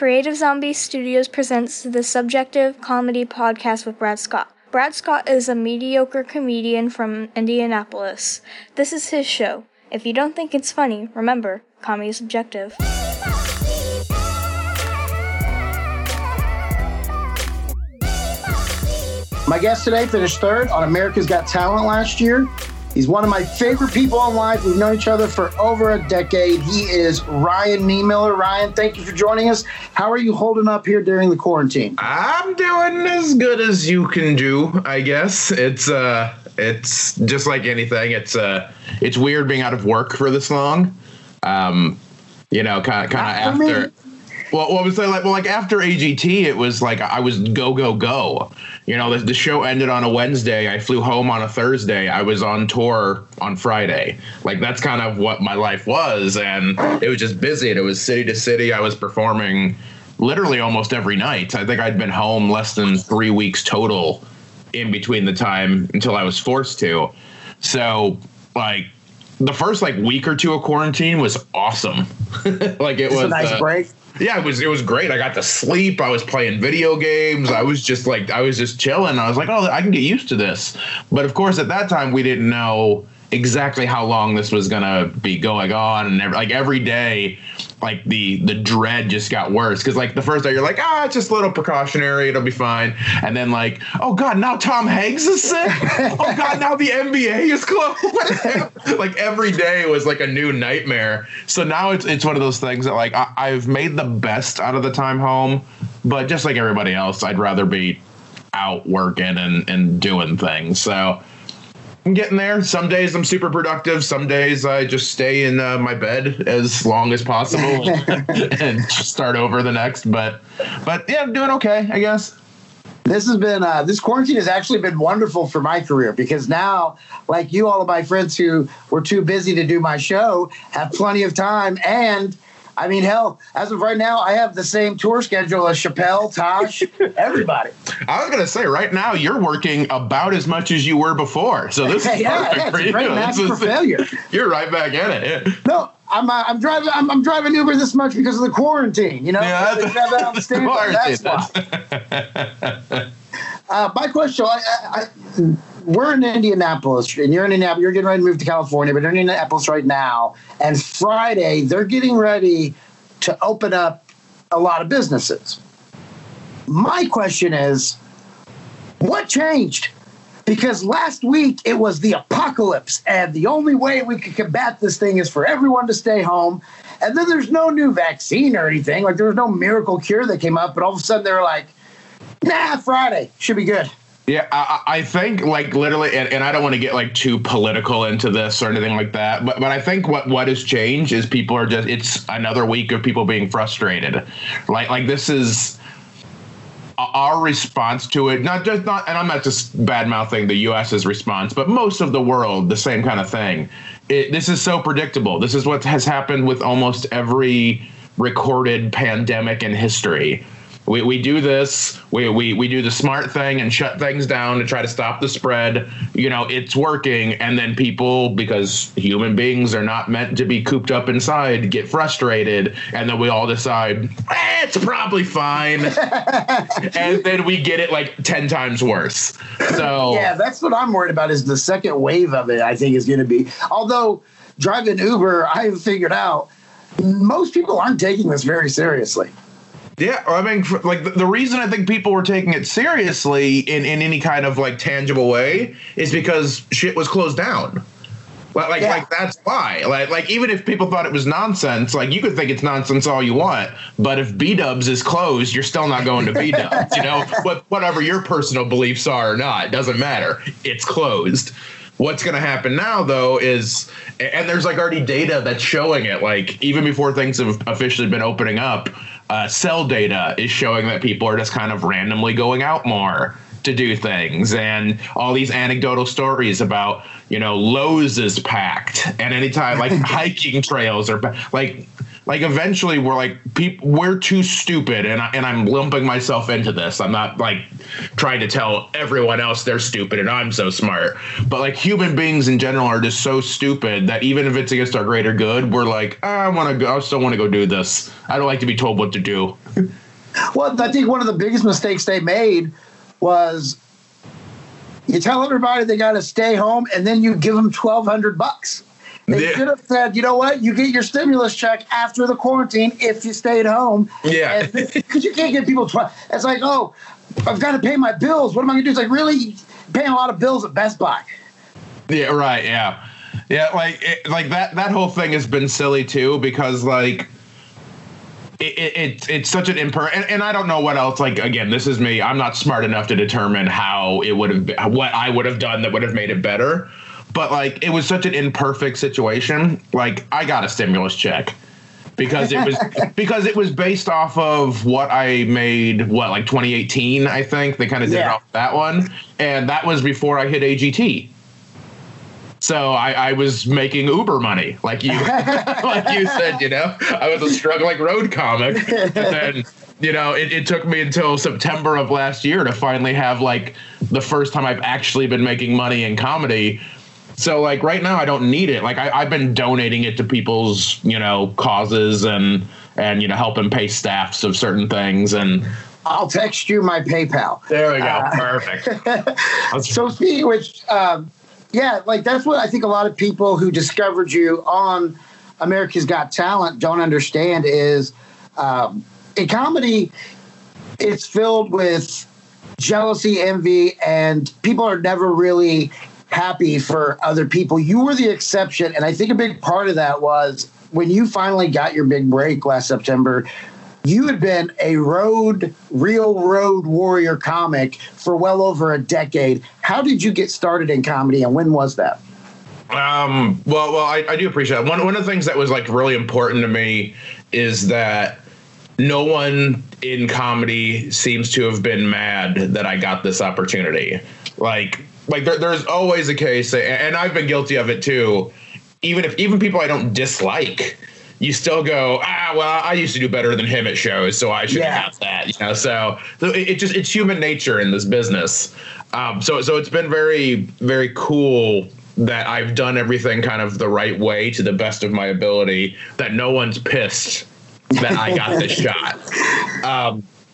Creative Zombie Studios presents the Subjective Comedy Podcast with Brad Scott. Brad Scott is a mediocre comedian from Indianapolis. This is his show. If you don't think it's funny, remember, comedy is subjective. My guest today finished third on America's Got Talent last year. He's one of my favorite people in life. We've known each other for over a decade. He is Ryan Niemiller. Ryan, thank you for joining us. How are you holding up here during the quarantine? I'm doing as good as you can do, I guess. It's just like anything. It's weird being out of work for this long. Kind of after. Well, I would say like after AGT, it was like I was go. You know, the show ended on a Wednesday. I flew home on a Thursday. I was on tour on Friday. Like, that's kind of what my life was. And it was just busy. And it was city to city. I was performing literally almost every night. I think I'd been home less than 3 weeks total in between the time until I was forced to. So, like, the first week or two of quarantine was awesome. It was a nice break. Yeah, it was great. I got to sleep. I was playing video games. I was just chilling. I was like, oh, I can get used to this. But of course, at that time, we didn't know exactly how long this was going to be going on. And every day, the dread just got worse. Because the first day, you're like, it's just a little precautionary. It'll be fine. And then oh, God, now Tom Hanks is sick. Oh, God, now the NBA is closed. Every day was a new nightmare. So now it's one of those things that I've made the best out of the time home. But just like everybody else, I'd rather be out working and doing things. So I'm getting there. Some days I'm super productive. Some days I just stay in my bed as long as possible and start over the next. But yeah, I'm doing okay, I guess. This has been this quarantine has actually been wonderful for my career, because now, you, all of my friends who were too busy to do my show have plenty of time. And I mean, hell, as of right now, I have the same tour schedule as Chappelle, Tosh, everybody. I was going to say, right now, you're working about as much as you were before. So this is perfect for you. Great match for failure. You're right back at it. Yeah. No, I'm driving Uber this much because of the quarantine. You know, yeah, that's why. My question, we're in Indianapolis, and you're in Indianapolis. You're getting ready to move to California, but you're in Indianapolis right now. And Friday, they're getting ready to open up a lot of businesses. My question is, what changed? Because last week it was the apocalypse, and the only way we could combat this thing is for everyone to stay home. And then there's no new vaccine or anything. There was no miracle cure that came up, but all of a sudden they were like, nah, Friday should be good. Yeah, I think literally, and I don't want to get too political into this or anything like that, but I think what has changed is people are just, it's another week of people being frustrated. This is our response to it, not, and I'm not just bad mouthing the U.S.'s response, but most of the world, the same kind of thing. This is so predictable. This is what has happened with almost every recorded pandemic in history. We do this, we do the smart thing and shut things down to try to stop the spread. You know, it's working. And then people, because human beings are not meant to be cooped up inside, get frustrated. And then we all decide, it's probably fine. And then we get it 10 times worse. So yeah, that's what I'm worried about, is the second wave of it, I think, is going to be. Although driving Uber, I've figured out most people aren't taking this very seriously. Yeah, I mean, the reason I think people were taking it seriously in any kind of tangible way is because shit was closed down. That's why. Even if people thought it was nonsense, you could think it's nonsense all you want, but if B-dubs is closed, you're still not going to B-dubs, you know? Whatever your personal beliefs are or not, it doesn't matter. It's closed. What's going to happen now, though, is, and there's already data that's showing it, even before things have officially been opening up, cell data is showing that people are just kind of randomly going out more to do things, and all these anecdotal stories about, Lowe's is packed, and anytime hiking trails are eventually we're we're too stupid, and I'm lumping myself into this. I'm not trying to tell everyone else they're stupid and I'm so smart, but human beings in general are just so stupid that even if it's against our greater good, we're I still want to go do this. I don't like to be told what to do. Well, I think one of the biggest mistakes they made was you tell everybody they got to stay home, and then you give them $1,200. They should have said, you know what, you get your stimulus check after the quarantine if you stayed home. Yeah. Because you can't get people it's like, oh, I've got to pay my bills. What am I going to do? It's like, really? Paying a lot of bills at Best Buy. Yeah, right, yeah. Yeah, like that whole thing has been silly, too, because, like, it's such an and I don't know what else. Like, again, this is me. I'm not smart enough to determine how it would have been, what I would have done that would have made it better. But like, it was such an imperfect situation. Like, I got a stimulus check because it was based off of what I made. What, like 2018? I think they kind of did it off that one, and that was before I hit AGT. So I was making Uber money, like you said, you know. I was a struggling road comic. And then, you know, it took me until September of last year to finally have, like, the first time I've actually been making money in comedy. So, like, right now I don't need it. Like, I've been donating it to people's, you know, causes and you know, helping pay staffs of certain things. And I'll text you my PayPal. There we go. Perfect. So speaking of which... yeah, like that's what I think a lot of people who discovered you on America's Got Talent don't understand is in comedy, it's filled with jealousy, envy, and people are never really happy for other people. You were the exception, and I think a big part of that was when you finally got your big break last September, you had been a real road warrior comic for well over a decade. How did you get started in comedy, and when was that? Well, I do appreciate it. One of the things that was, like, really important to me is that no one in comedy seems to have been mad that I got this opportunity. Like there's always a case, and I've been guilty of it too. Even people I don't dislike, you still go, well, I used to do better than him at shows, so I should have that, you know. So it's human nature in this business. So it's been very, very cool that I've done everything kind of the right way to the best of my ability, that no one's pissed that I got this shot.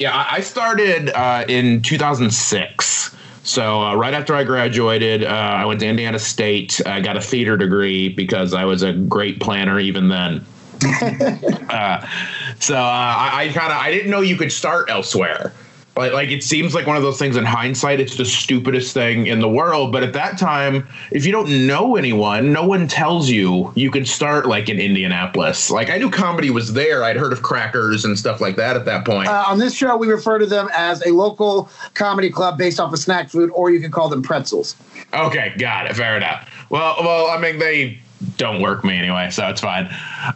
I started in 2006. So right after I graduated, I went to Indiana State. I got a theater degree because I was a great planner even then. I didn't know you could start elsewhere. Like it seems like one of those things in hindsight, it's the stupidest thing in the world. But at that time, if you don't know anyone, no one tells you can start, like, in Indianapolis. Like, I knew comedy was there. I'd heard of crackers and stuff like that at that point. On this show, we refer to them as a local comedy club based off of snack food, or you can call them pretzels. Okay, got it. Fair enough. Well, I mean, they don't work me anyway, so it's fine.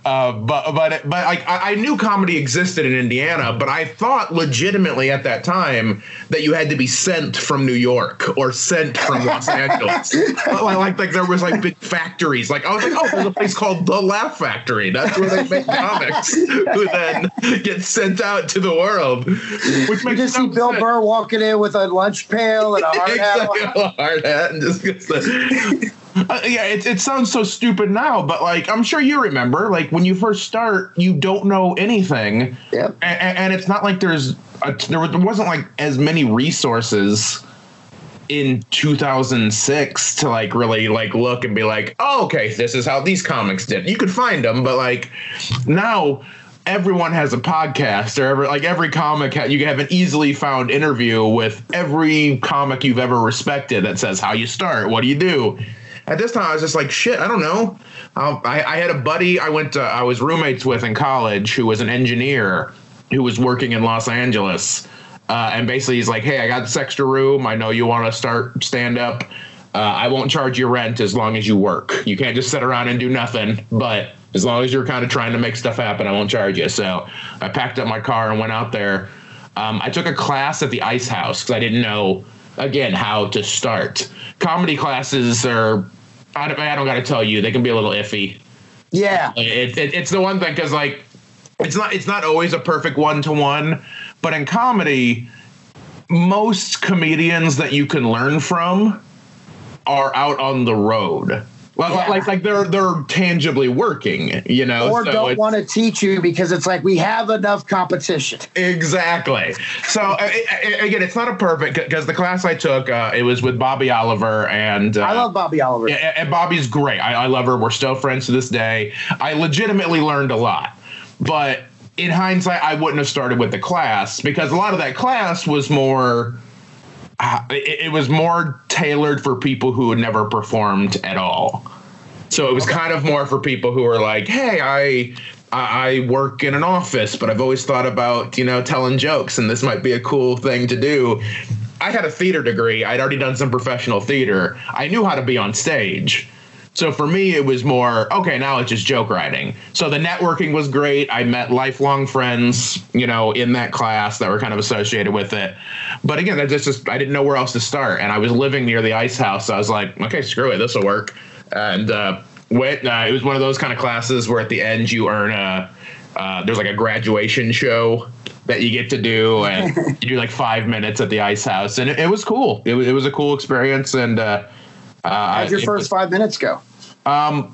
But like, I knew comedy existed in Indiana, but I thought legitimately at that time that you had to be sent from New York or sent from Los Angeles. Like there was, like, big factories. Like, I was like, oh, there's a place called The Laugh Factory. That's where they make comics who then get sent out to the world. Which makes you just see Bill Burr walking in with a lunch pail and a hard hat. A hard hat and just gets the... it sounds so stupid now, but, like, I'm sure you remember, like, when you first start, you don't know anything. Yep. And it's not like there wasn't like as many resources in 2006 to, like, really, like, look and be like, oh, okay, this is how these comics did. You could find them, but, like, now everyone has a podcast, or every comic you have an easily found interview with every comic you've ever respected that says how you start, what do you do. At this time, I was just like, shit, I don't know. I had a buddy I was roommates with in college who was an engineer who was working in Los Angeles. And basically he's like, hey, I got this extra room. I know you want to start stand up. I won't charge you rent as long as you work. You can't just sit around and do nothing. But as long as you're kind of trying to make stuff happen, I won't charge you. So I packed up my car and went out there. I took a class at the Ice House because I didn't know, again, how to start. Comedy classes are... I don't got to tell you, they can be a little iffy. Yeah, it's the one thing, because, like, it's not always a perfect one-to-one, but in comedy, most comedians that you can learn from are out on the road. Well, yeah. like they're tangibly working, you know, or so don't want to teach you because it's like we have enough competition. Exactly. So again, it's not a perfect, because the class I took, it was with Bobby Oliver, and I love Bobby Oliver, and Bobby's great. I love her. We're still friends to this day. I legitimately learned a lot, but in hindsight, I wouldn't have started with the class, because a lot of that class was more. It was more tailored for people who had never performed at all. So it was kind of more for people who were like, hey, I work in an office, but I've always thought about, you know, telling jokes, and this might be a cool thing to do. I had a theater degree. I'd already done some professional theater. I knew how to be on stage. So for me, it was more, OK, now it's just joke writing. So the networking was great. I met lifelong friends, you know, in that class that were kind of associated with it. But again, that just I didn't know where else to start. And I was living near the Ice House. So I was like, OK, screw it. This will work. And it was one of those kind of classes where at the end you earn there's like a graduation show that you get to do, and you do like 5 minutes at the Ice House. And it was cool. It was a cool experience. And how'd your first 5 minutes go? I'm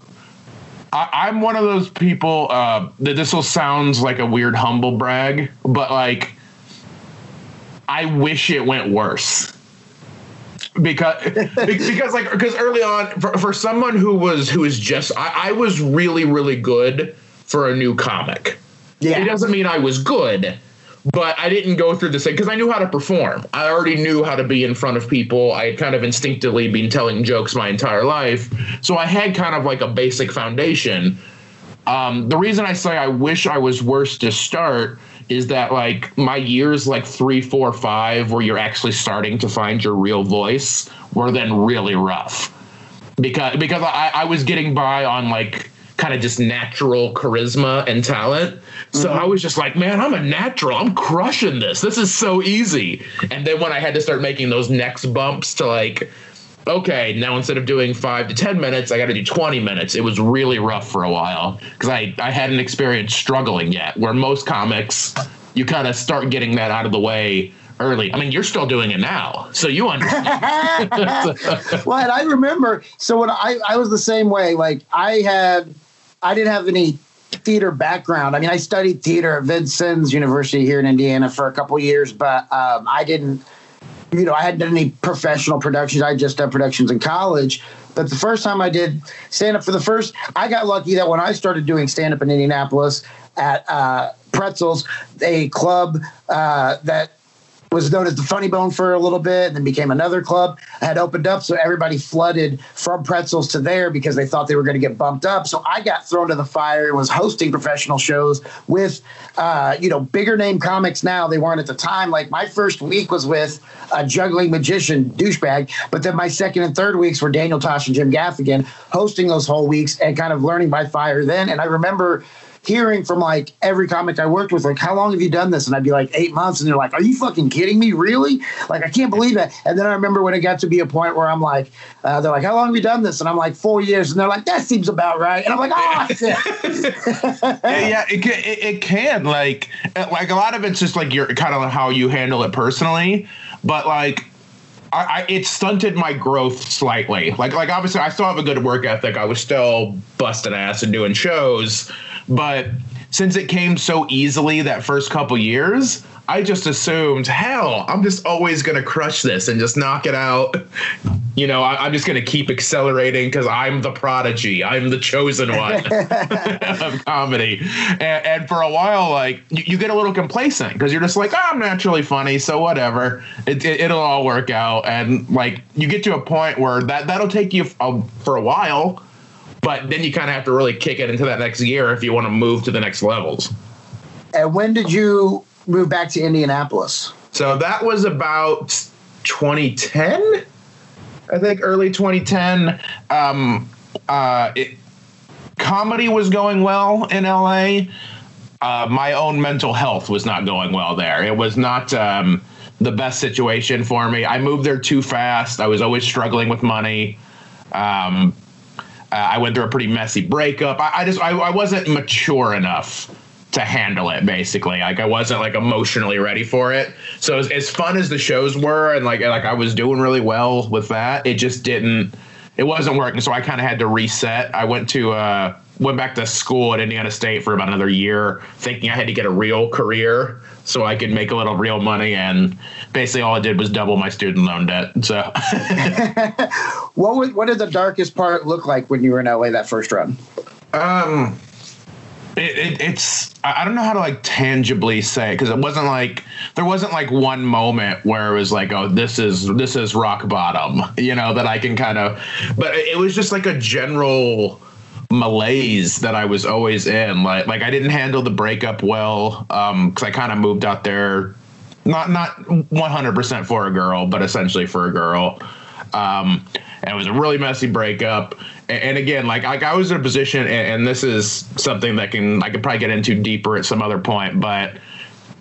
one of those people that this will sound like a weird humble brag, but like I wish it went worse. Because early on, for someone who is just I was really, really good for a new comic. Yeah. It doesn't mean I was good. But I didn't go through this thing because I knew how to perform. I already knew how to be in front of people. I had kind of instinctively been telling jokes my entire life. So I had kind of like a basic foundation. The reason I say I wish I was worse to start is that like my years like 3, 4, 5, where you're actually starting to find your real voice, were then really rough. Because I was getting by on like kind of just natural charisma and talent. So I was just like, man, I'm a natural. I'm crushing this. This is so easy. And then when I had to start making those next bumps to like, okay, now instead of doing 5 to 10 minutes, I got to do 20 minutes. It was really rough for a while because I hadn't experienced struggling yet, where most comics, you kind of start getting that out of the way early. I mean, you're still doing it now, so you understand. Well, and I remember, so when I was the same way, like I didn't have any theater background. I mean, I studied theater at Vincennes University here in Indiana for a couple of years, but I didn't, you know, I hadn't done any professional productions. I just done productions in college. But the first time I did stand up I got lucky that when I started doing stand up in Indianapolis at Pretzels, a club that was known as the Funny Bone for a little bit, and then became another club, had opened up. So everybody flooded from Pretzels to there because they thought they were going to get bumped up. So I got thrown to the fire and was hosting professional shows with, bigger name comics now. They weren't at the time. Like my first week was with a juggling magician douchebag. But then my second and third weeks were Daniel Tosh and Jim Gaffigan hosting those whole weeks and kind of learning by fire then. And I remember hearing from like every comic I worked with, like, how long have you done this? And I'd be like 8 months. And they're like, are you fucking kidding me? Really? Like, I can't believe it. And then I remember when it got to be a point where I'm like, they're like, how long have you done this? And I'm like 4 years. And they're like, that seems about right. And I'm like, oh, shit. Yeah, it can like a lot of it's just like your kind of how you handle it personally. But like, it stunted my growth slightly. Like obviously I still have a good work ethic. I was still busting ass and doing shows. But since it came so easily that first couple years, I just assumed, hell, I'm just always going to crush this and just knock it out. You know, I'm just going to keep accelerating because I'm the prodigy. I'm the chosen one of comedy. And for a while, like you get a little complacent because you're just like, oh, I'm naturally funny. So whatever. It'll all work out. And like you get to a point where that'll take you for a while. But then you kind of have to really kick it into that next gear if you want to move to the next levels. And when did you move back to Indianapolis? So that was about 2010, I think, early 2010. Comedy was going well in L.A. My own mental health was not going well there. It was not the best situation for me. I moved there too fast. I was always struggling with money. I went through a pretty messy breakup. I wasn't mature enough to handle it, basically. Like I wasn't like emotionally ready for it. So as fun as the shows were, and like I was doing really well with that, it just didn't. it wasn't working. So I kind of had to reset. I went to went back to school at Indiana State for about another year, thinking I had to get a real career so I could make a little real money. And basically all I did was double my student loan debt. So what did the darkest part look like when you were in LA that first run? It's I don't know how to like tangibly say, because it wasn't like there wasn't like one moment where it was like, oh, this is rock bottom, you know, that I can kind of, but it was just like a general malaise that I was always in. Like I didn't handle the breakup well, because I kind of moved out there not 100% for a girl, but essentially for a girl. And it was a really messy breakup. And again, like I was in a position, and this is something that I could probably get into deeper at some other point. But,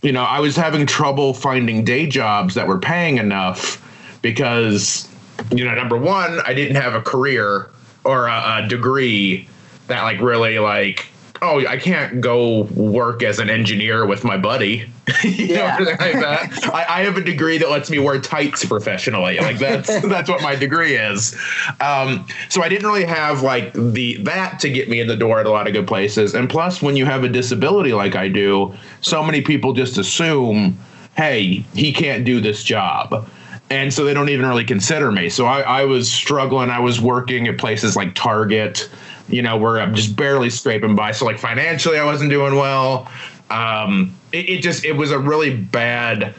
you know, I was having trouble finding day jobs that were paying enough because, you know, number one, I didn't have a career or a degree that like really like, oh, I can't go work as an engineer with my buddy. you know, like that. I have a degree that lets me wear tights professionally. Like that's what my degree is. So I didn't really have like that to get me in the door at a lot of good places. And plus, when you have a disability like I do, so many people just assume, hey, he can't do this job. And so they don't even really consider me. So I was struggling. I was working at places like Target, you know, where I'm just barely scraping by. So like financially, I wasn't doing well. It was a really bad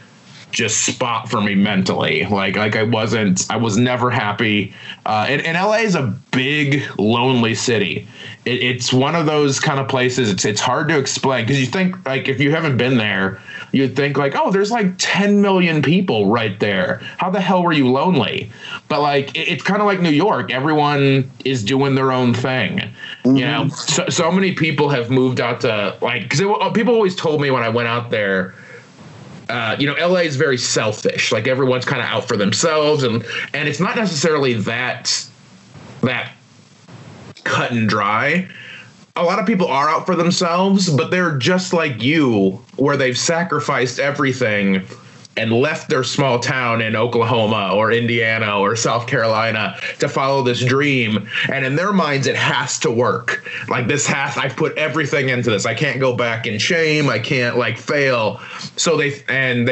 just spot for me mentally. Like I was never happy. And LA is a big, lonely city. It's one of those kind of places. It's hard to explain, because you think like if you haven't been there, you'd think like, oh, there's like 10 million people right there. How the hell were you lonely? But like, it's kind of like New York. Everyone is doing their own thing. Mm-hmm. You know, so many people have moved out to like, because people always told me when I went out there, you know, LA is very selfish. Like everyone's kind of out for themselves. And it's not necessarily that cut and dry. A lot of people are out for themselves, but they're just like you, where they've sacrificed everything and left their small town in Oklahoma or Indiana or South Carolina to follow this dream. And in their minds, it has to work. Like I've put everything into this. I can't go back in shame. I can't like fail. So they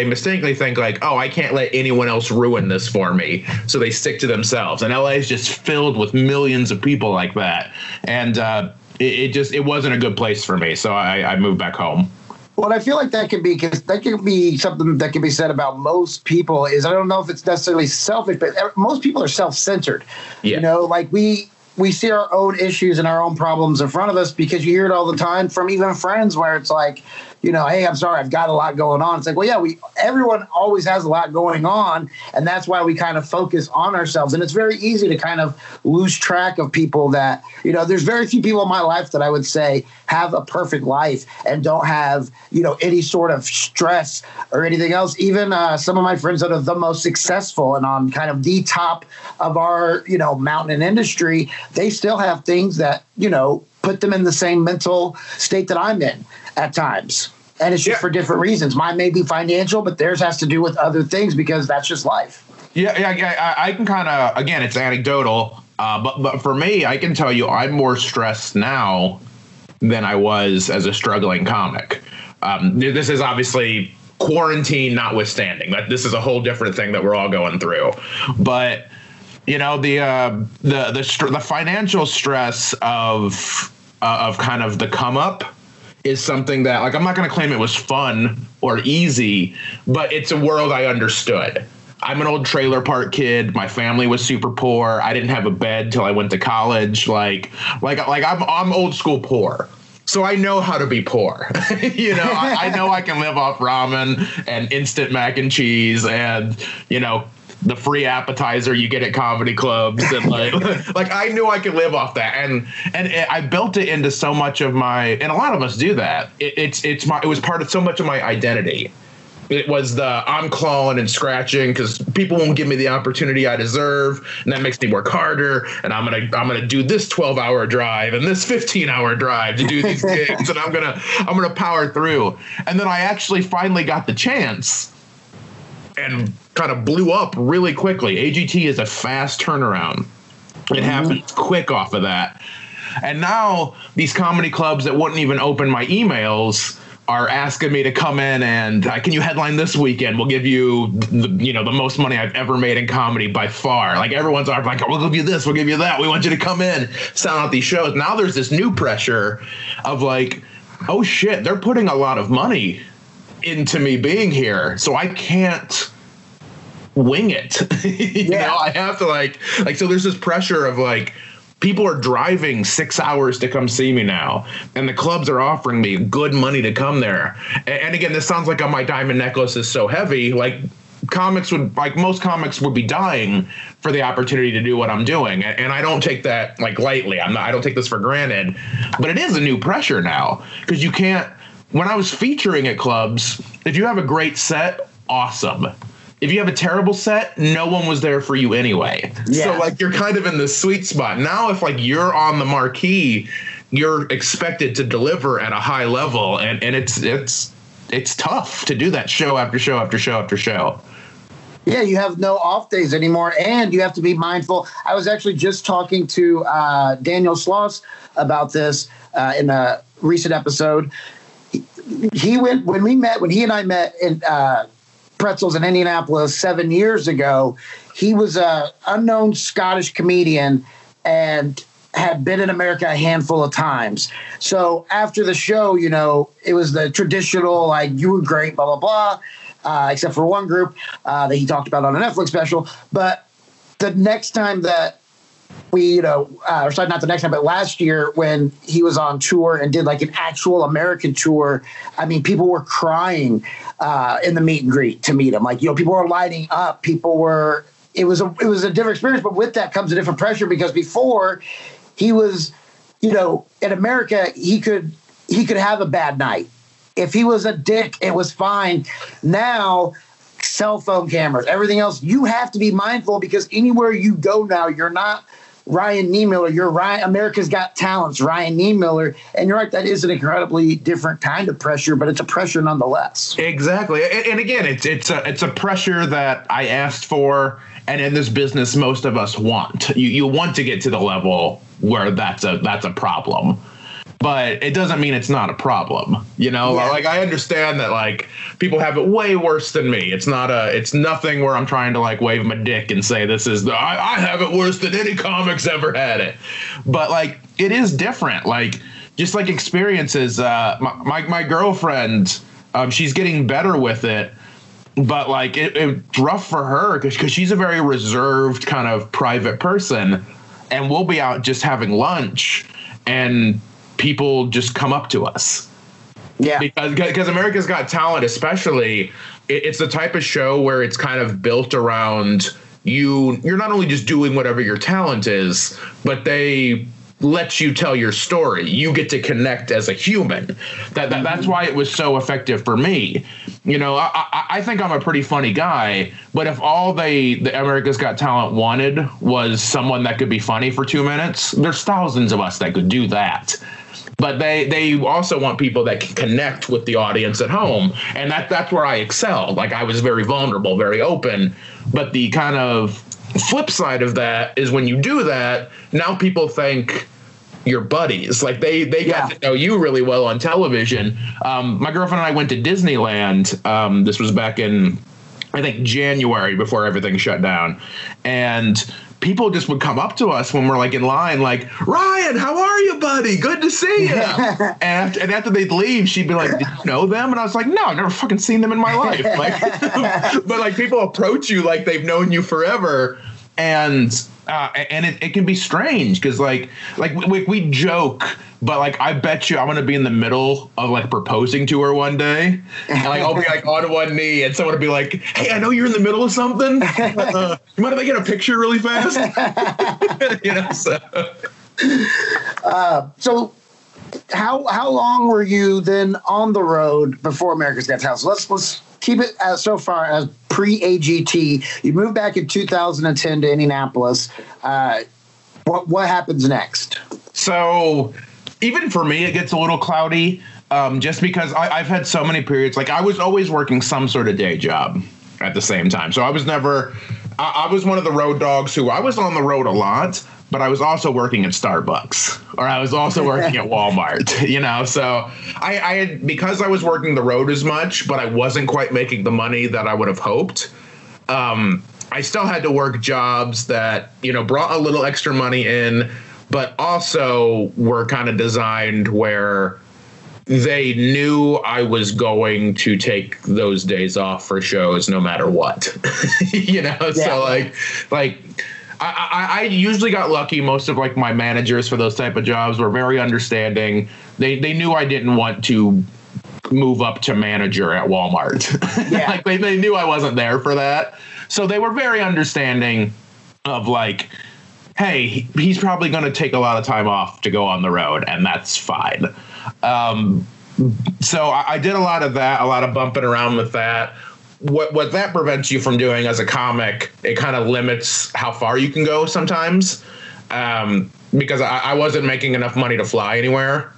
mistakenly think like, oh, I can't let anyone else ruin this for me. So they stick to themselves. And LA is just filled with millions of people like that. And, it wasn't a good place for me, so I moved back home. Well, I feel like that can be something that can be said about most people. Is I don't know if it's necessarily selfish, but most people are self-centered. Yeah. You know, like we see our own issues and our own problems in front of us, because you hear it all the time from even friends where it's like, you know, hey, I'm sorry, I've got a lot going on. It's like, well, yeah, everyone always has a lot going on, and that's why we kind of focus on ourselves. And it's very easy to kind of lose track of people that, you know, there's very few people in my life that I would say have a perfect life and don't have, you know, any sort of stress or anything else. Even some of my friends that are the most successful and on kind of the top of our, you know, mountain industry, they still have things that, you know, put them in the same mental state that I'm in at times. And it's just for different reasons. Mine may be financial, but theirs has to do with other things, because that's just life. Yeah. I can kind of, again, it's anecdotal. But for me, I can tell you I'm more stressed now than I was as a struggling comic. This is obviously quarantine notwithstanding. This is a whole different thing that we're all going through. But you know, the financial stress of kind of the come up is something that, like, I'm not going to claim it was fun or easy, but it's a world I understood. I'm an old trailer park kid. My family was super poor. I didn't have a bed till I went to college. Like I'm old school poor. So I know how to be poor. You know, I know I can live off ramen and instant mac and cheese and, you know, the free appetizer you get at comedy clubs. And like I knew I could live off that. And I built it into so much of my, and a lot of us do that. It was part of so much of my identity. It was I'm clawing and scratching because people won't give me the opportunity I deserve. And that makes me work harder. And I'm going to do this 12-hour drive and this 15-hour drive to do these gigs. And I'm going to power through. And then I actually finally got the chance and kind of blew up really quickly. AGT is a fast turnaround. It happened quick off of that. And now these comedy clubs that wouldn't even open my emails are asking me to come in and can you headline this weekend? We'll give you the most money I've ever made in comedy by far. Like everyone's like, we'll give you this, we'll give you that. We want you to come in, sound out these shows. Now there's this new pressure of like, oh shit, they're putting a lot of money into me being here. So I can't wing it. You know, I have to like, so there's this pressure of like, people are driving 6 hours to come see me now, and the clubs are offering me good money to come there. And again, this sounds like my diamond necklace is so heavy. Like comics would, like most comics would be dying for the opportunity to do what I'm doing. And I don't take that like lightly. I don't take this for granted, but it is a new pressure now because you can't, when I was featuring at clubs, if you have a great set, awesome. If you have a terrible set, no one was there for you anyway. Yeah. So like you're kind of in the sweet spot. Now if like you're on the marquee, you're expected to deliver at a high level, and it's tough to do that show after show after show after show. Yeah, you have no off days anymore, and you have to be mindful. I was actually just talking to Daniel Sloss about this in a recent episode. He went when he and I met in Pretzels in Indianapolis 7 years ago. He was an unknown Scottish comedian and had been in America a handful of times. So after the show, it was the traditional, like, you were great, blah, blah, blah, except for one group that he talked about on a Netflix special. But the next time that we, or sorry, not the next time, but last year when he was on tour and did like an actual American tour, I mean, people were crying in the meet and greet to meet him. Like, people were lighting up. It was a different experience, but with that comes a different pressure because before he was, in America, he could have a bad night. If he was a dick, it was fine. Now, cell phone cameras, everything else, you have to be mindful because anywhere you go now, you're not Ryan Niemiller, you're Ryan, America's Got Talent's Ryan Niemiller. And you're right, that is an incredibly different kind of pressure, but it's a pressure nonetheless. Exactly. And again, it's a pressure that I asked for, and in this business most of us want. You want to get to the level where that's a problem. But it doesn't mean it's not a problem, Yeah. Like I understand that, like people have it way worse than me. It's nothing where I'm trying to like wave my dick and say this is I have it worse than any comic's ever had it. But like it is different, like just like experiences. My girlfriend, she's getting better with it, but like it's rough for her because she's a very reserved kind of private person, and we'll be out just having lunch and people just come up to us. Yeah. Because America's Got Talent, especially, it's the type of show where it's kind of built around you. You're not only just doing whatever your talent is, but they let you tell your story. You get to connect as a human. That's why it was so effective for me. I think I'm a pretty funny guy, but if all the America's Got Talent wanted was someone that could be funny for 2 minutes, there's thousands of us that could do that. But they also want people that can connect with the audience at home. And that's where I excelled. Like I was very vulnerable, very open. But the kind of flip side of that is when you do that, now people think you're buddies. Like they got to know you really well on television. My girlfriend and I went to Disneyland. This was back in, I think, January before everything shut down. And people just would come up to us when we're like in line, like, Ryan, how are you, buddy? Good to see you. and after they'd leave, she'd be like, did you know them? And I was like, no, I've never fucking seen them in my life. Like, but like people approach you like they've known you forever. And it can be strange because we joke, but like I bet you I'm gonna be in the middle of like proposing to her one day, and like I'll be like on one knee, and someone will be like, "Hey, I know you're in the middle of something. You mind if I get a picture really fast?" So how long were you then on the road before America's Got Talent? Let's keep it as so far as pre-AGT. You moved back in 2010 to Indianapolis. What happens next? So even for me, it gets a little cloudy just because I've had so many periods. Like I was always working some sort of day job at the same time. So I was never – I was one of the road dogs who – I was on the road a lot. but I was also working at Starbucks, or I was also working at Walmart, you know. So I had, because I was working the road as much, but I wasn't quite making the money that I would have hoped. I still had to work jobs that, you know, brought a little extra money in, but also were kind of designed where they knew I was going to take those days off for shows no matter what, you know? Yeah. So like I usually got lucky. Most of like my managers for those type of jobs were very understanding. They knew I didn't want to move up to manager at Walmart. Yeah. Like they knew I wasn't there for that. So they were very understanding of like, hey, he's probably going to take a lot of time off to go on the road, and that's fine. So I did a lot of that, a lot of bumping around with that. What that prevents you from doing as a comic, it kind of limits how far you can go sometimes, because I wasn't making enough money to fly anywhere.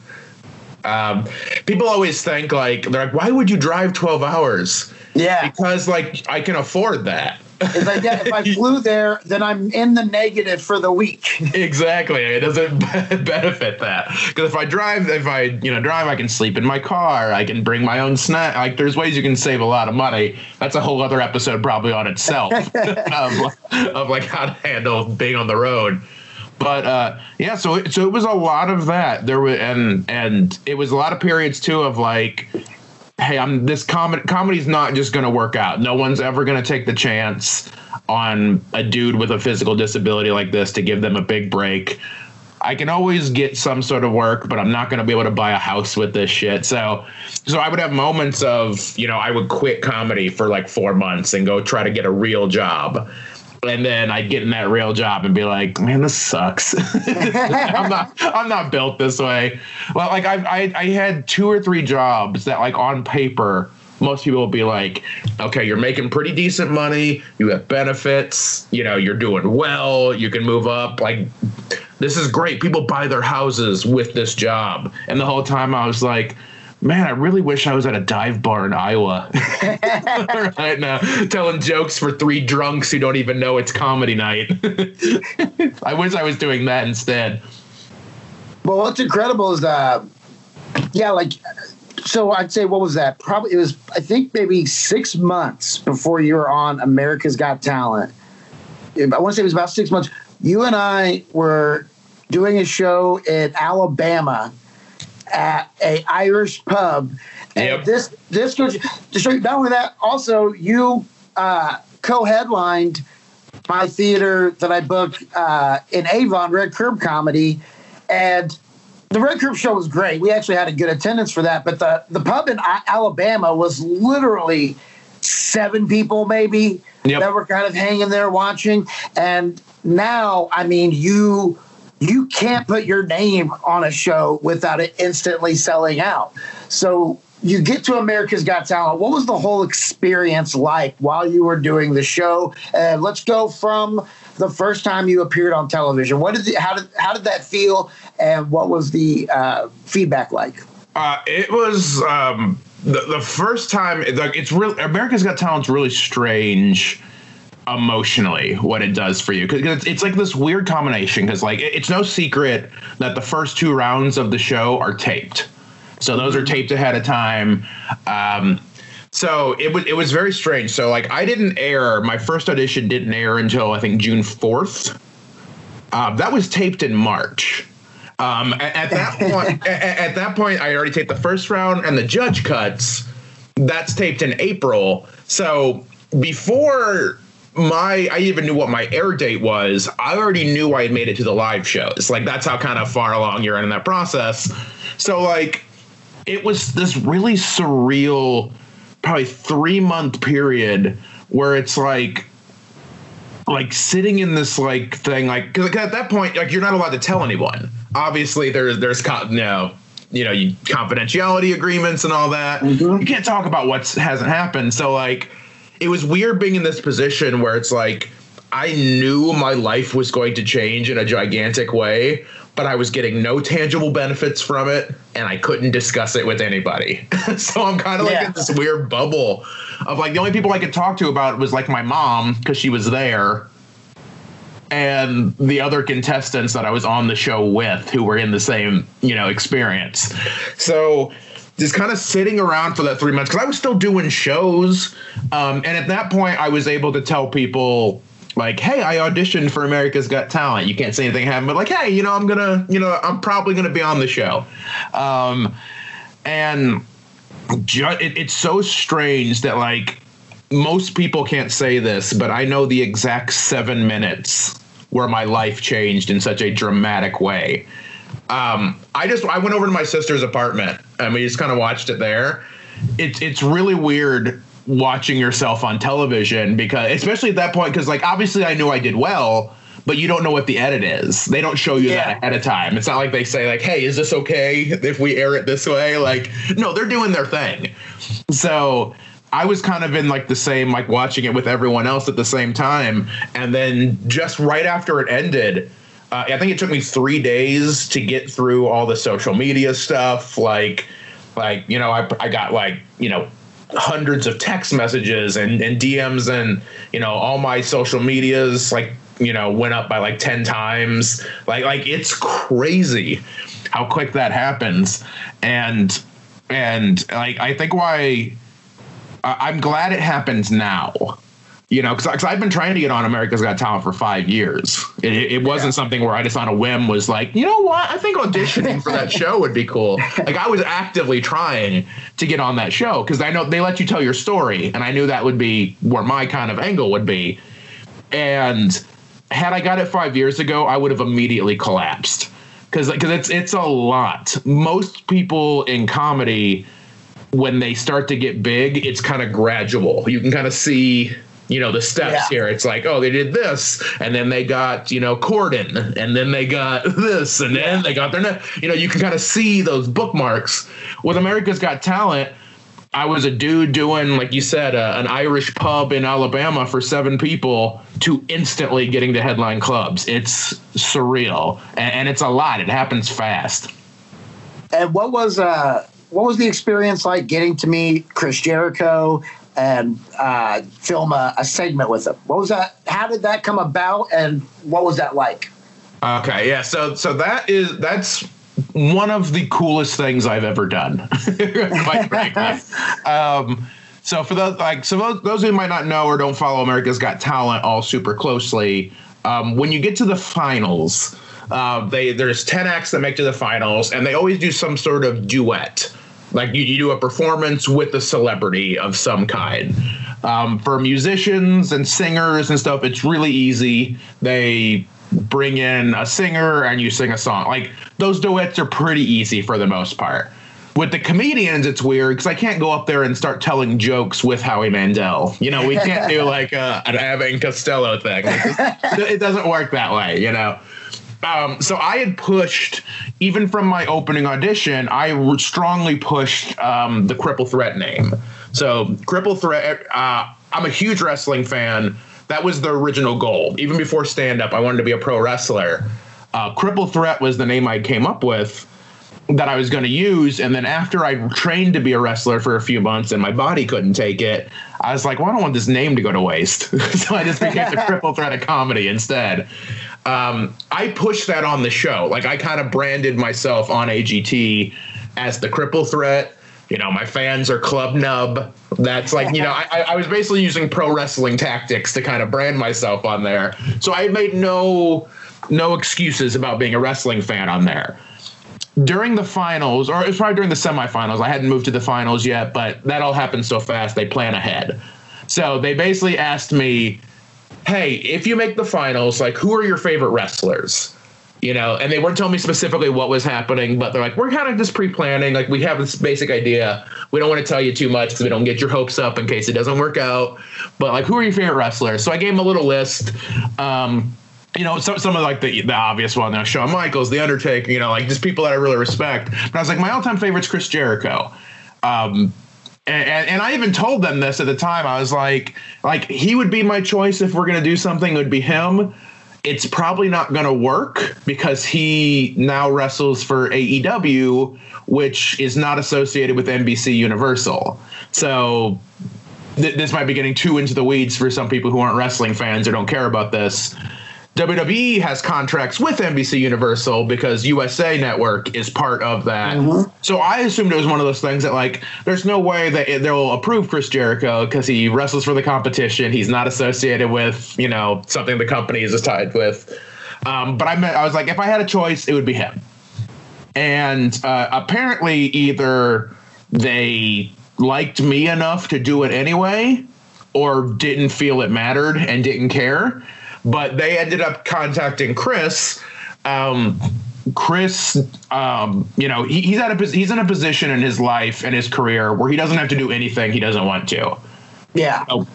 People always think like, they're like, why would you drive 12 hours? Yeah. Because like I can afford that. If I flew there, then I'm in the negative for the week. Exactly. It doesn't benefit that. Because if I drive, I can sleep in my car. I can bring my own snack. Like, there's ways you can save a lot of money. That's a whole other episode probably on itself of like how to handle being on the road. But yeah, so it was a lot of that. There was and it was a lot of periods too of like, hey, comedy's not just going to work out. No one's ever going to take the chance on a dude with a physical disability like this to give them a big break. I can always get some sort of work, but I'm not going to be able to buy a house with this shit. So I would have moments of, you know, I would quit comedy for like 4 months and go try to get a real job. And then I'd get in that real job and be like, man, this sucks. I'm not built this way. Well, like I had 2 or 3 jobs that like on paper, most people would be like, OK, you're making pretty decent money. You have benefits. You know, you're doing well. You can move up. Like, this is great. People buy their houses with this job. And the whole time I was like, man, I really wish I was at a dive bar in Iowa right now, telling jokes for 3 drunks who don't even know it's comedy night. I wish I was doing that instead. Well, what's incredible is, so I'd say, what was that? Probably it was, I think, maybe 6 months before you were on America's Got Talent. I want to say it was about 6 months. You and I were doing a show in Alabama at a Irish pub, and yep. This goes to show you. Not only that, also you co-headlined my theater that I booked in Avon, Red Curb Comedy, and the Red Curb show was great. We actually had a good attendance for that, but the pub in Alabama was literally 7 people maybe, yep, that were kind of hanging there watching. And now, I mean, you can't put your name on a show without it instantly selling out. So you get to America's Got Talent. What was the whole experience like while you were doing the show? And let's go from the first time you appeared on television. How did that feel? And what was the feedback like? It was the first time. It's really, America's Got Talent's really strange emotionally, what it does for you, because it's like this weird combination, because like it's no secret that the first 2 rounds of the show are taped, so those are taped ahead of time. So it was very strange. So like I didn't air, my first audition didn't air until I think June 4th. That was taped in March. At that point, I already taped the first round and the judge cuts. That's taped in April. So before I even knew what my air date was, I already knew I had made it to the live shows. Like, that's how kind of far along you're in that process. So like, it was this really surreal, probably 3-month period where it's like sitting in this like thing, like, cause at that point, like, you're not allowed to tell anyone. Obviously there's confidentiality agreements and all that. Mm-hmm. You can't talk about what hasn't happened. So like, it was weird being in this position where it's like I knew my life was going to change in a gigantic way, but I was getting no tangible benefits from it, and I couldn't discuss it with anybody. So I'm kind of like in this weird bubble of like the only people I could talk to about it was like my mom, because she was there. and the other contestants that I was on the show with who were in the same, you know, experience. So just kind of sitting around for that 3 months, because I was still doing shows. And at that point, I was able to tell people, like, hey, I auditioned for America's Got Talent. You can't say anything happened, but like, hey, you know, I'm going to, you know, I'm probably going to be on the show. And it's so strange that, like, most people can't say this, but I know the exact 7 minutes where my life changed in such a dramatic way. I went over to my sister's apartment and we just kind of watched it there. It's really weird watching yourself on television, because especially at that point, because, like, obviously I knew I did well, but you don't know what the edit is. They don't show you that ahead of time. It's not like they say, like, hey, is this okay if we air it this way? Like, no, they're doing their thing. So I was kind of in, like, the same, like, watching it with everyone else at the same time. And then just right after it ended, I think it took me 3 days to get through all the social media stuff. Like, you know, I got, like, you know, hundreds of text messages and DMs, and, you know, all my social medias, like, you know, went up by like 10 times. Like it's crazy how quick that happens. And like, I think why I'm glad it happens now, you know, because I've been trying to get on America's Got Talent for 5 years. It wasn't something where I just on a whim was like, you know what, I think auditioning for that show would be cool. Like, I was actively trying to get on that show, because I know they let you tell your story, and I knew that would be where my kind of angle would be. And had I got it 5 years ago, I would have immediately collapsed, because it's a lot. Most people in comedy, when they start to get big, it's kind of gradual. You can kind of see, you know, the steps here. It's like, oh, they did this, and then they got, you know, Corden, and then they got this, and then they got their you know, you can kind of see those bookmarks. With America's Got Talent, I was a dude doing, like you said, an Irish pub in Alabama for 7 people to instantly getting to headline clubs. It's surreal, and it's a lot. It happens fast. And what was the experience like getting to meet Chris Jericho and film a segment with him? What was that? How did that come about, and what was that like? Okay, yeah. So that's one of the coolest things I've ever done. Quite frankly. So for those, like, those who might not know or don't follow America's Got Talent all super closely, when you get to the finals, there's 10 acts that make to the finals, and they always do some sort of duet. Like, you do a performance with a celebrity of some kind. For musicians and singers and stuff, it's really easy. They bring in a singer and you sing a song. Like, those duets are pretty easy for the most part. With the comedians, it's weird, because I can't go up there and start telling jokes with Howie Mandel. You know, we can't do like an Abbott Costello thing. Like, it doesn't work that way, you know. So I had pushed, even from my opening audition, I strongly pushed the Cripple Threat name. So Cripple Threat, I'm a huge wrestling fan. That was the original goal. Even before stand-up, I wanted to be a pro wrestler. Cripple Threat was the name I came up with that I was going to use. And then after I trained to be a wrestler for a few months and my body couldn't take it, I was like, well, I don't want this name to go to waste. So I just became the Cripple Threat of Comedy instead. I pushed that on the show. Like, I kind of branded myself on AGT as the Cripple Threat. You know, my fans are Club Nub. That's like, you know, I was basically using pro wrestling tactics to kind of brand myself on there. So I made no excuses about being a wrestling fan on there. During the finals, or it was probably during the semifinals, I hadn't moved to the finals yet, but that all happened so fast, they plan ahead. So they basically asked me, hey, if you make the finals, like, who are your favorite wrestlers? You know, and they weren't telling me specifically what was happening, but they're like, we're kind of just pre-planning. Like, we have this basic idea. We don't want to tell you too much because we don't get your hopes up in case it doesn't work out. But, like, who are your favorite wrestlers? So I gave them a little list. You know, some of, like, the obvious one, now, Shawn Michaels, The Undertaker, you know, like, just people that I really respect. But I was like, my all-time favorite's Chris Jericho. And I even told them this at the time. I was like, he would be my choice if we're going to do something. It would be him. It's probably not going to work because he now wrestles for AEW, which is not associated with NBC Universal. So this might be getting too into the weeds for some people who aren't wrestling fans or don't care about this. WWE has contracts with NBC Universal because USA Network is part of that. Mm-hmm. So I assumed it was one of those things that, like, there's no way that they'll approve Chris Jericho because he wrestles for the competition. He's not associated with, you know, something the company is tied with. But I was like, if I had a choice, it would be him. And apparently either they liked me enough to do it anyway or didn't feel it mattered and didn't care. But they ended up contacting Chris. You know, he's in a position in his life and his career where he doesn't have to do anything he doesn't want to. Yeah. So,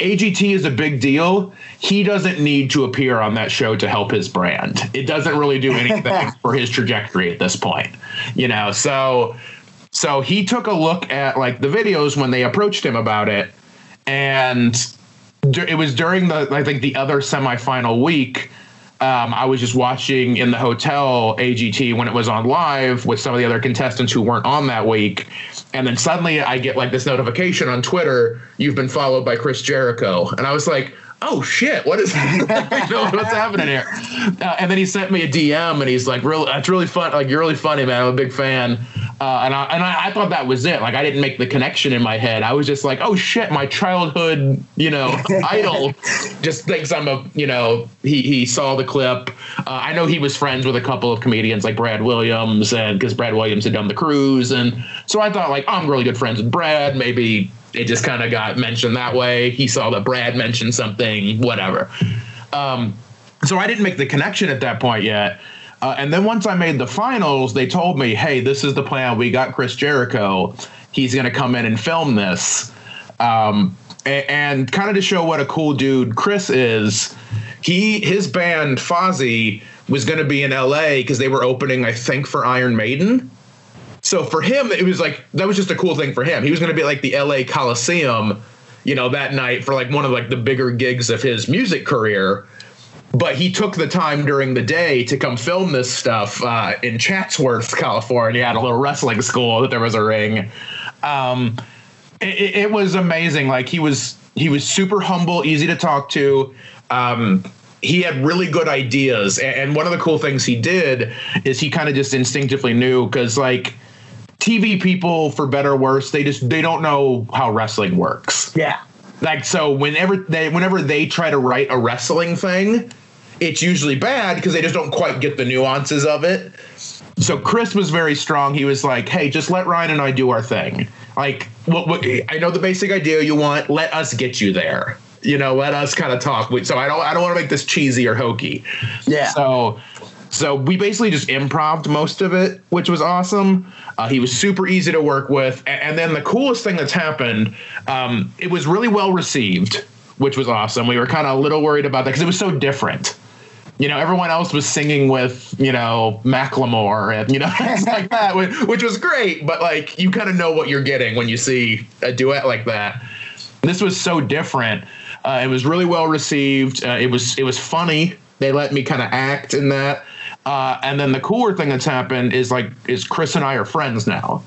AGT is a big deal. He doesn't need to appear on that show to help his brand. It doesn't really do anything for his trajectory at this point, you know. So he took a look at, like, the videos when they approached him about it, and it was during the other semifinal week. I was just watching in the hotel AGT when it was on live with some of the other contestants who weren't on that week. And then suddenly I get, like, this notification on Twitter, you've been followed by Chris Jericho. And I was like, oh, shit, what is what's happening here? And then he sent me a DM and he's like, that's really fun. Like, you're really funny, man. I'm a big fan. And I thought that was it. Like, I didn't make the connection in my head. I was just like, oh, shit, my childhood, you know, idol just thinks I'm a, you know, he saw the clip. I know he was friends with a couple of comedians like Brad Williams, and because Brad Williams had done the cruise. And so I thought, like, oh, I'm really good friends with Brad. Maybe it just kind of got mentioned that way. He saw that Brad mentioned something, whatever. So I didn't make the connection at that point yet. And then once I made the finals, they told me, hey, this is the plan. We got Chris Jericho. He's going to come in and film this. And kind of to show what a cool dude Chris is, his band Fozzy was going to be in L.A. because they were opening, I think, for Iron Maiden. So for him, it was like, that was just a cool thing for him. He was going to be at, like, the L.A. Coliseum, you know, that night for, like, one of, like, the bigger gigs of his music career. But he took the time during the day to come film this stuff in Chatsworth, California, at a little wrestling school that there was a ring. It was amazing. Like, he was super humble, easy to talk to. He had really good ideas. And one of the cool things he did is he kind of just instinctively knew, because, like, TV people, for better or worse, they don't know how wrestling works. Yeah. Like, so whenever they try to write a wrestling thing, it's usually bad because they just don't quite get the nuances of it. So Chris was very strong. He was like, hey, just let Ryan and I do our thing. Like, what I know the basic idea you want. Let us get you there. You know, let us kind of talk. So I don't want to make this cheesy or hokey. Yeah. So we basically just improv'd most of it, which was awesome. He was super easy to work with. And then the coolest thing that's happened, it was really well received, which was awesome. We were kind of a little worried about that because it was so different. You know, everyone else was singing with, you know, Macklemore and, you know, things like that, which was great. But, like, you kind of know what you're getting when you see a duet like that. This was so different. It was really well received. It was funny. They let me kind of act in that. And then the cooler thing that's happened is Chris and I are friends now.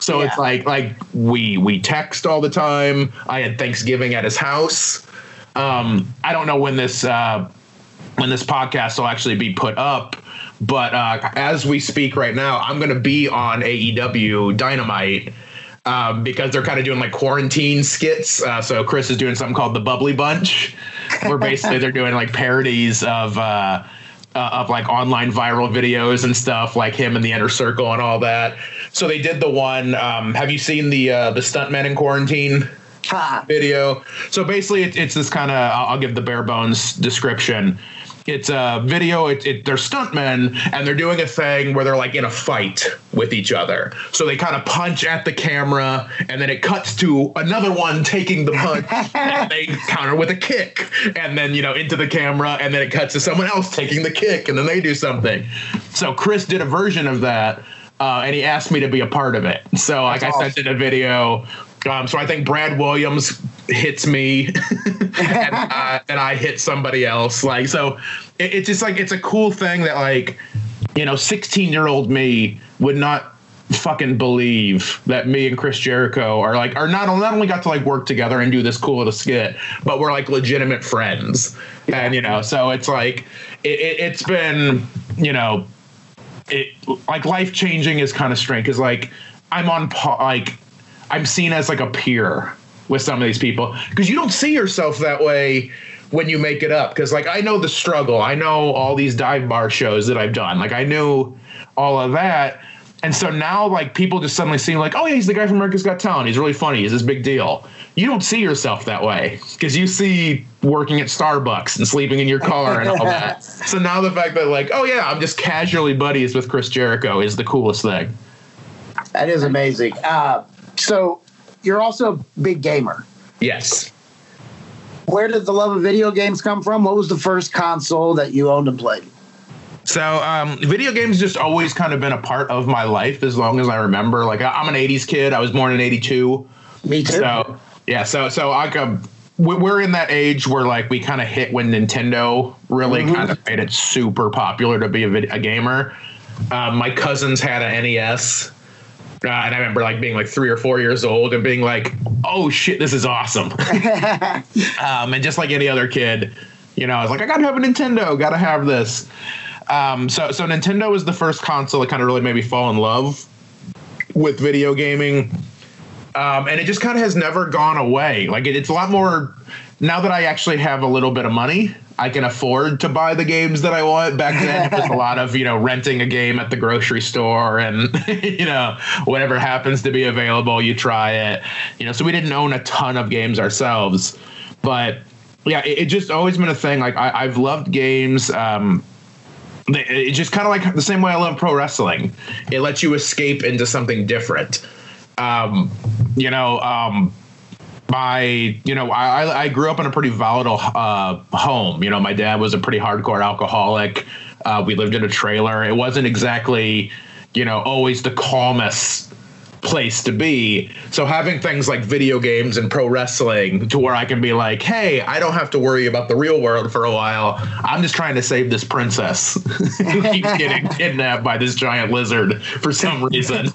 So yeah. It's like we text all the time. I had Thanksgiving at his house. I don't know when this podcast will actually be put up, but as we speak right now, I'm going to be on AEW Dynamite because they're kind of doing, like, quarantine skits. So Chris is doing something called the Bubbly Bunch, where basically they're doing, like, parodies of like online viral videos and stuff, like him and the Inner Circle and all that. So they did the one. Have you seen the stuntman in quarantine video? So basically, it's this kind of. I'll give the bare bones description. It's a video. They're stuntmen and they're doing a thing where they're, like, in a fight with each other. So they kind of punch at the camera and then it cuts to another one taking the punch and they counter with a kick and then, you know, into the camera and then it cuts to someone else taking the kick and then they do something. So Chris did a version of that and he asked me to be a part of it. So, like, awesome. I sent in a video. So I think Brad Williams hits me and I hit somebody else. Like, so it's just like, it's a cool thing that, like, you know, 16-year-old me would not fucking believe that me and Chris Jericho are like not only got to like work together and do this cool little skit, but we're like legitimate friends. Yeah. And, you know, so it's like it's been, you know, it like life changing is kind of strange because like I'm seen as like a peer with some of these people because you don't see yourself that way when you make it up. Because like I know the struggle. I know all these dive bar shows that I've done. Like I knew all of that. And so now, like, people just suddenly seem like, oh, yeah, he's the guy from America's Got Talent. He's really funny. He's this big deal. You don't see yourself that way because you see working at Starbucks and sleeping in your car and all that. So now the fact that, like, oh, yeah, I'm just casually buddies with Chris Jericho is the coolest thing. That is amazing. So you're also a big gamer. Yes. Where did the love of video games come from? What was the first console that you owned and played? So video games just always kind of been a part of my life as long as I remember. Like I'm an 80s kid. I was born in 82. Me too. So yeah. So we're in that age where like we kind of hit when Nintendo really kind of made it super popular to be a gamer. My cousins had an NES. And I remember like being like 3 or 4 years old and being like, oh, shit, this is awesome. And just like any other kid, you know, I was like, I got to have a Nintendo. Got to have this. So Nintendo was the first console that kind of really made me fall in love with video gaming. And it just kind of has never gone away. Like it's a lot more now that I actually have a little bit of money, I can afford to buy the games that I want. Back then, it was a lot of, you know, renting a game at the grocery store and, you know, whatever happens to be available, you try it, you know, so we didn't own a ton of games ourselves, but yeah, it just always been a thing. Like I've loved games. It's just kind of like the same way I love pro wrestling. It lets you escape into something different. I grew up in a pretty volatile home. You know, my dad was a pretty hardcore alcoholic. We lived in a trailer. It wasn't exactly, you know, always the calmest place to be. So having things like video games and pro wrestling to where I can be like, hey, I don't have to worry about the real world for a while. I'm just trying to save this princess who keeps getting kidnapped by this giant lizard for some reason.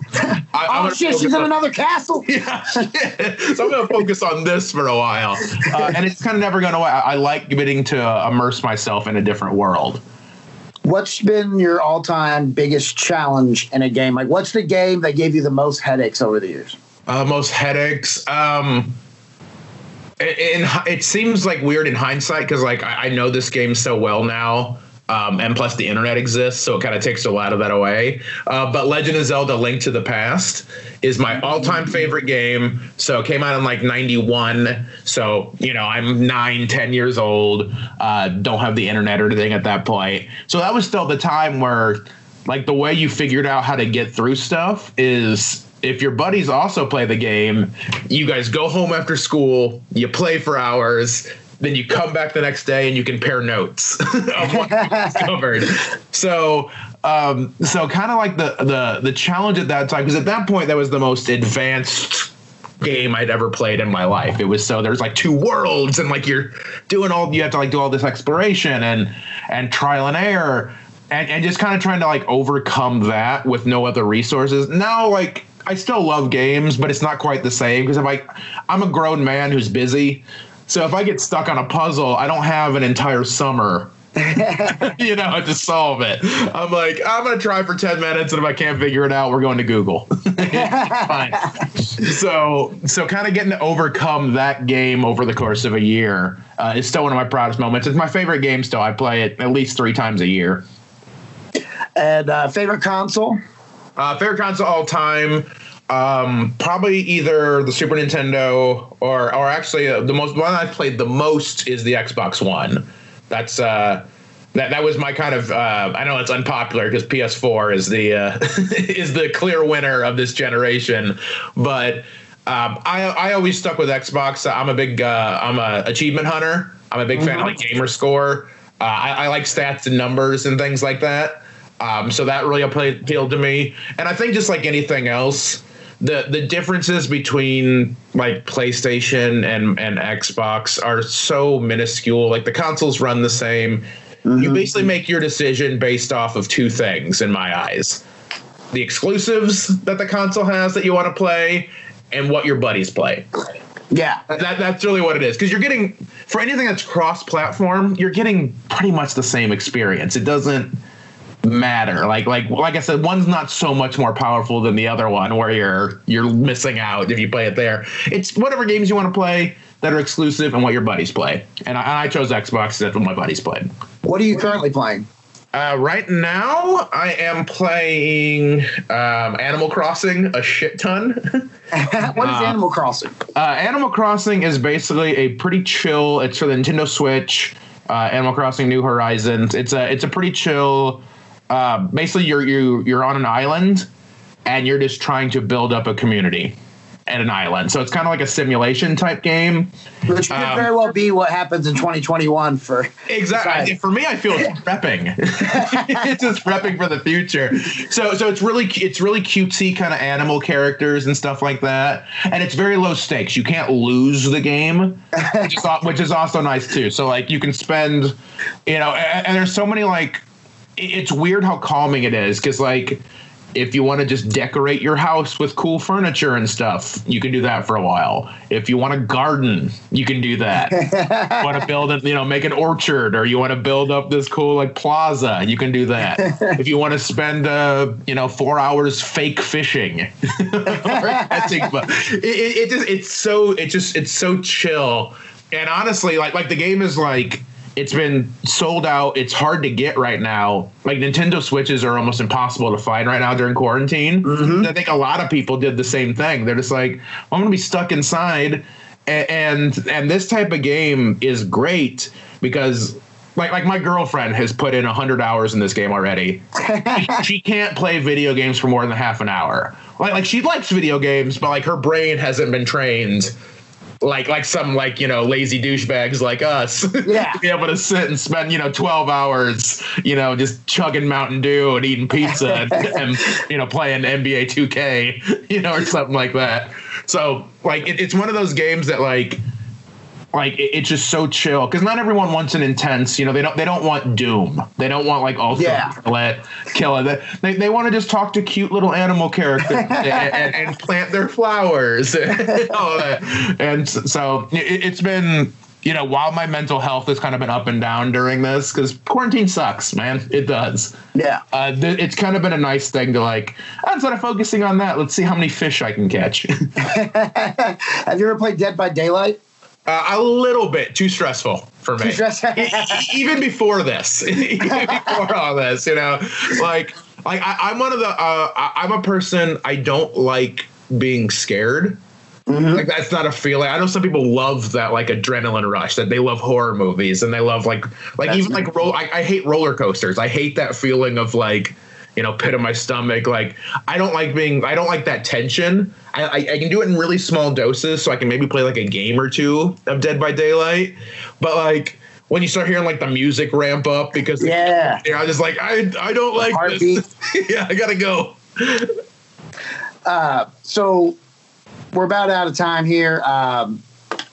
Oh, shit, she's in another castle. Yeah, shit. So I'm going to focus on this for a while. And it's kind of never going away. I like getting to immerse myself in a different world. What's been your all-time biggest challenge in a game? Like, what's the game that gave you the most headaches over the years? Most headaches? It seems, like, weird in hindsight because, like, I know this game so well now. And plus the internet exists, so it kind of takes a lot of that away. But Legend of Zelda Link to the Past is my all-time favorite game. So it came out in, like, 91. So, you know, I'm 9, 10 years old. Don't have the internet or anything at that point. So that was still the time where, like, the way you figured out how to get through stuff is if your buddies also play the game, you guys go home after school, you play for hours, then you come back the next day and you compare notes of what you discovered. So kind of like the challenge at that time, because at that point, that was the most advanced game I'd ever played in my life. It was so there's like two worlds and like you're doing all you have to like do all this exploration and trial and error and just kind of trying to like overcome that with no other resources. Now, like I still love games, but it's not quite the same because I'm a grown man who's busy. So if I get stuck on a puzzle, I don't have an entire summer, you know, to solve it. I'm like, I'm going to try for 10 minutes. And if I can't figure it out, we're going to Google. Fine. So kind of getting to overcome that game over the course of a year is still one of my proudest moments. It's my favorite game still. I play it at least 3 times a year. And favorite console? Favorite console all time. Probably either the Super Nintendo or actually the one I played the most is the Xbox One. That's that was my kind of I know it's unpopular because PS4 is the clear winner of this generation, but I always stuck with Xbox. I'm a achievement hunter. I'm a big fan of like Gamerscore. I like stats and numbers and things like that. So that really appealed to me, and I think just like anything else. The differences between like PlayStation and Xbox are so minuscule. Like the consoles run the same. You basically make your decision based off of 2 things in my eyes. the exclusives that the console has that you want to play, and what your buddies play. Yeah. That's really what it is. Because you're getting, for anything that's cross-platform, you're getting pretty much the same experience. It doesn't matter. Like I said, one's not so much more powerful than the other one where you're missing out if you play it there. It's whatever games you want to play that are exclusive and what your buddies play. And I chose Xbox. That's what my buddies played. What are you currently playing? Right now, I am playing Animal Crossing a shit ton. What is Animal Crossing? Animal Crossing is basically a pretty chill. It's for the Nintendo Switch. Animal Crossing: New Horizons. It's a pretty chill. Basically, you're on an island, and you're just trying to build up a community at an island. So it's kind of like a simulation type game. Which could very well be what happens in 2021 for... Exactly. For me, I feel it's prepping. It's just prepping for the future. So it's really cutesy kind of animal characters and stuff like that. And it's very low stakes. You can't lose the game, which is also nice too. So like you can spend, and there's so many like, it's weird how calming it is. Cause like, if you want to just decorate your house with cool furniture and stuff, you can do that for a while. If you want to garden, you can do that. You want to build a, make an orchard, or you want to build up this cool like plaza, you can do that. If you want to spend 4 hours fake fishing, it's so chill. And honestly, like the game is like, it's been sold out. It's hard to get right now. Like Nintendo Switches are almost impossible to find right now during quarantine. Mm-hmm. I think a lot of people did the same thing. They're just like, I'm going to be stuck inside. And this type of game is great because like my girlfriend has put in 100 hours in this game already. She can't play video games for more than half an hour. Like she likes video games, but like her brain hasn't been trained like some lazy douchebags like us, yeah, to be able to sit and spend 12 hours just chugging Mountain Dew and eating pizza and playing NBA 2K or something like that. So like it's one of those games that it's just so chill because not everyone wants an intense. They don't want doom. They don't want like ultra killer. They want to just talk to cute little animal characters and plant their flowers and all that. And so it's been while my mental health has kind of been up and down during this because quarantine sucks, man. It does. Yeah. It's kind of been a nice thing to instead of focusing on that, let's see how many fish I can catch. Have you ever played Dead by Daylight? A little bit too stressful for me. Even before this, I'm one of the, I'm a person, I don't like being scared. Mm-hmm. Like that's not a feeling. I know some people love that like adrenaline rush, that they love horror movies and they love I hate roller coasters. I hate that feeling of pit of my stomach. I don't like that tension. I can do it in really small doses, so I can maybe play like a game or two of Dead by Daylight. But like when you start hearing like the music ramp up because I'm just like I don't like this. I gotta go. So we're about out of time here.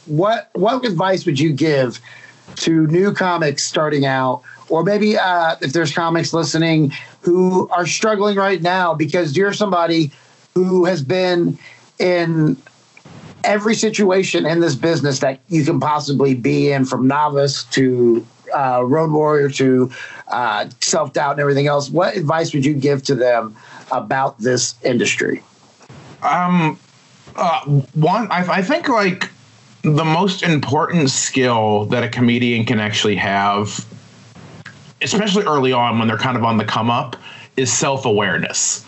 What advice would you give to new comics starting out? Or maybe if there's comics listening who are struggling right now because you're somebody who has been in every situation in this business that you can possibly be in, from novice to road warrior to self-doubt and everything else. What advice would you give to them about this industry? I think like the most important skill that a comedian can actually have, especially early on when they're kind of on the come up, is self-awareness.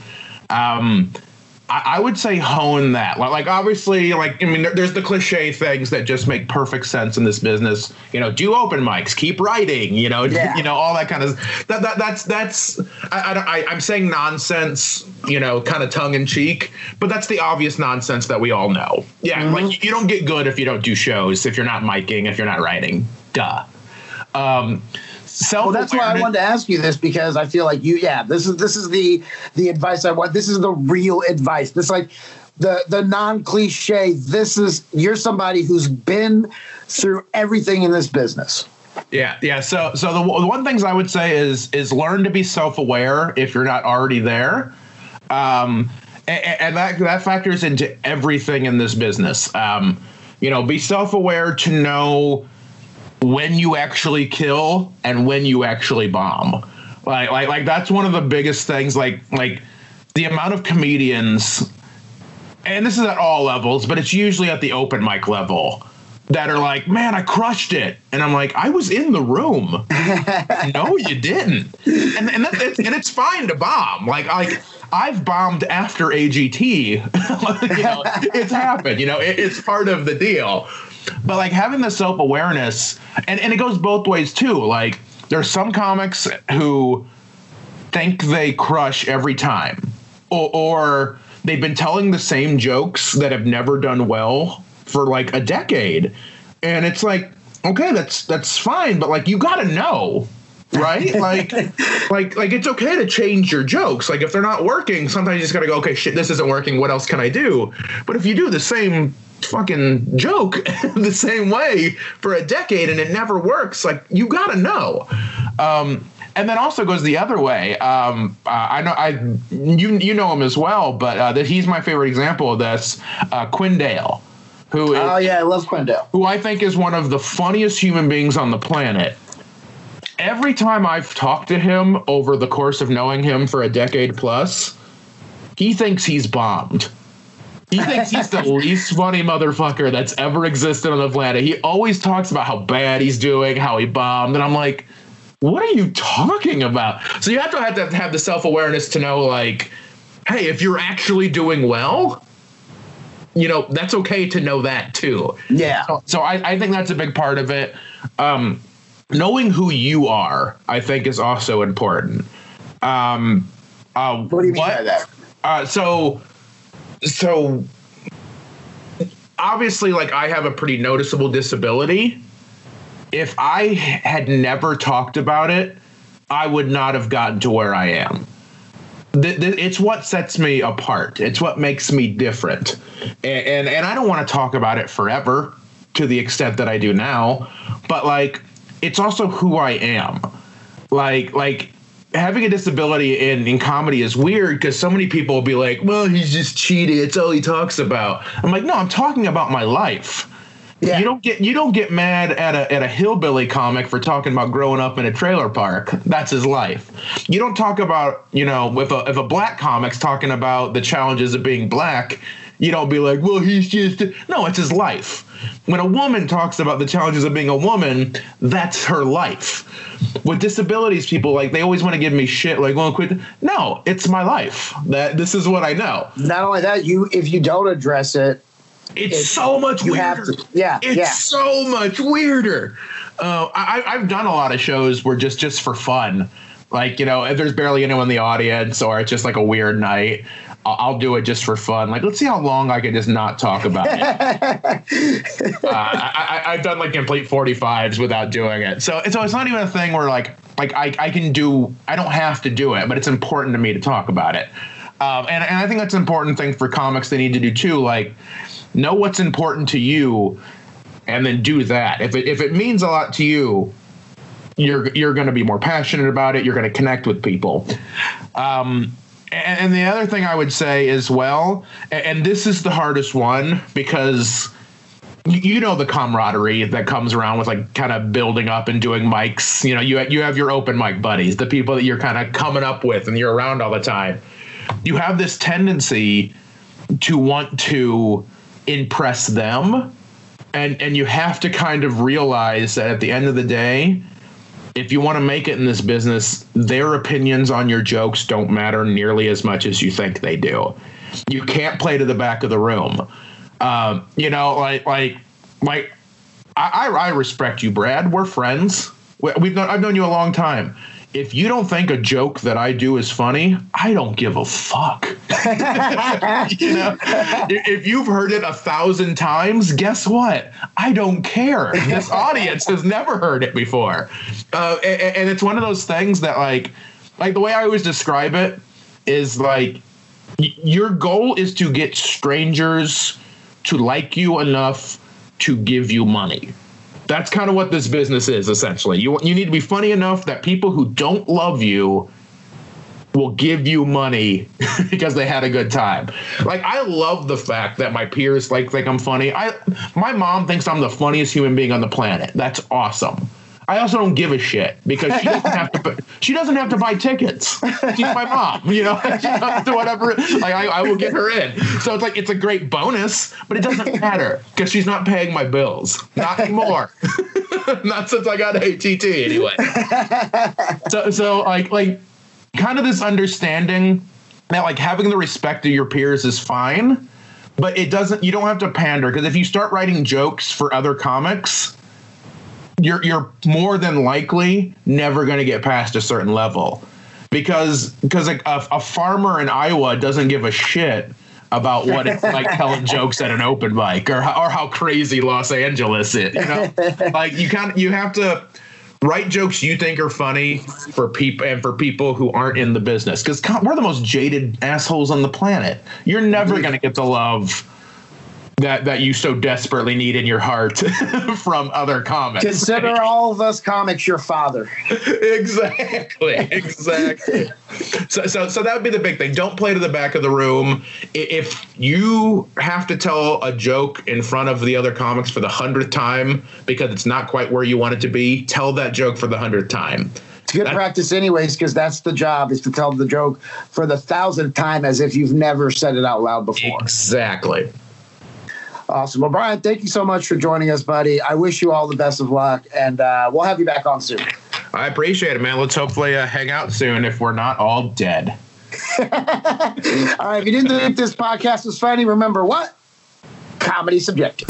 I would say hone that. There's the cliche things that just make perfect sense in this business. Do open mics, keep writing, all that kind of I'm saying nonsense, kind of tongue in cheek, but that's the obvious nonsense that we all know. Yeah. Mm-hmm. Like you don't get good if you don't do shows, if you're not miking, if you're not writing, duh. Well, that's why I wanted to ask you this, because I feel like you, this is the advice I want. This is the real advice. This like the non-cliche. This is, you're somebody who's been through everything in this business. Yeah. So the one things I would say is learn to be self-aware if you're not already there. And that factors into everything in this business. You know, be self-aware to know when you actually kill and when you actually bomb. Like that's one of the biggest things. Like the amount of comedians, and this is at all levels, but it's usually at the open mic level, that are like, man, I crushed it. And I'm like, I was in the room. No, you didn't. And it's fine to bomb. Like I've bombed after AGT. You know, it's happened. You know, it's part of the deal. But like having the self-awareness, and it goes both ways too. Like there's some comics who think they crush every time, or they've been telling the same jokes that have never done well for like a decade. And it's like, okay, that's fine. But like, you got to know, right? Like it's okay to change your jokes. Like if they're not working, sometimes you just got to go, okay, shit, this isn't working. What else can I do? But if you do the same fucking joke the same way for a decade and it never works, like you got to know. And then also goes the other way. I know you know him as well, but he's my favorite example of this. Quindale, who is, oh yeah, I love Quindale, who I think is one of the funniest human beings on the planet. Every time I've talked to him over the course of knowing him for a decade plus, he thinks he's bombed. He thinks he's the least funny motherfucker that's ever existed on the planet. He always talks about how bad he's doing, how he bombed, and I'm like, what are you talking about? So you have to have the self-awareness to know, like, hey, if you're actually doing well, you know, that's okay to know that too. Yeah. So I think that's a big part of it. Knowing who you are, I think, is also important. What do you mean by that? So obviously, like, I have a pretty noticeable disability. If I had never talked about it, I would not have gotten to where I am. It's what sets me apart. It's what makes me different. And I don't want to talk about it forever to the extent that I do now. But, like, it's also who I am. Like having a disability in comedy is weird because so many people will be like, well, he's just cheating. It's all he talks about. I'm like, no, I'm talking about my life. Yeah. You don't get mad at a hillbilly comic for talking about growing up in a trailer park. That's his life. You don't talk about, you know, if a black comic's talking about the challenges of being black, you don't be like, well, he's just, no, it's his life. When a woman talks about the challenges of being a woman, that's her life. With disabilities, people, like, they always want to give me shit, like, well, quit. No, it's my life. This is what I know. Not only that, if you don't address it, it's so much weirder. So much weirder. I've done a lot of shows where just for fun, like, you know, there's barely anyone in the audience or it's just like a weird night. I'll do it just for fun. Like, let's see how long I can just not talk about it. I've done like complete 45s without doing it. So it's not even a thing where like I can do, I don't have to do it, but it's important to me to talk about it. And I think that's an important thing for comics. They need to do too. Like, know what's important to you and then do that. If it means a lot to you, you're going to be more passionate about it. You're going to connect with people. And the other thing I would say as well, and this is the hardest one because you know the camaraderie that comes around with like kind of building up and doing mics. You know, you have your open mic buddies, the people that you're kind of coming up with and you're around all the time. You have this tendency to want to impress them, and you have to kind of realize that at the end of the day, if you want to make it in this business, their opinions on your jokes don't matter nearly as much as you think they do. You can't play to the back of the room. You know, like I respect you, Brad. We're friends. I've known you a long time. If you don't think a joke that I do is funny, I don't give a fuck. You know, if you've heard it 1,000 times, guess what? I don't care. This audience has never heard it before. And it's one of those things that like the way I always describe it is like your goal is to get strangers to like you enough to give you money. That's kind of what this business is, essentially. You need to be funny enough that people who don't love you will give you money because they had a good time. Like, I love the fact that my peers think I'm funny. My mom thinks I'm the funniest human being on the planet. That's awesome. I also don't give a shit because she doesn't have to buy tickets. She's my mom, you know. She does whatever. Like I will get her in. So it's like it's a great bonus, but it doesn't matter because she's not paying my bills. Not anymore. Not since I got ATT anyway. So like kind of this understanding that like having the respect of your peers is fine, but it doesn't. You don't have to pander because if you start writing jokes for other comics, You're more than likely never going to get past a certain level because a farmer in Iowa doesn't give a shit about what it's like telling jokes at an open mic or how crazy Los Angeles is. You know, like you have to write jokes you think are funny for people who aren't in the business because we're the most jaded assholes on the planet. You're never going to get the love that you so desperately need in your heart from other comics. Consider all of us comics your father. Exactly. So that would be the big thing. Don't play to the back of the room. If you have to tell a joke in front of the other comics for the 100th time because it's not quite where you want it to be, tell that joke for the 100th time. It's good practice anyways, because that's the job, is to tell the joke for the 1,000th time as if you've never said it out loud before. Exactly. Awesome. Well, Brian, thank you so much for joining us, buddy. I wish you all the best of luck, and we'll have you back on soon. I appreciate it, man. Let's hopefully hang out soon if we're not all dead. All right. If you didn't think this podcast was funny, remember what? Comedy's subjective.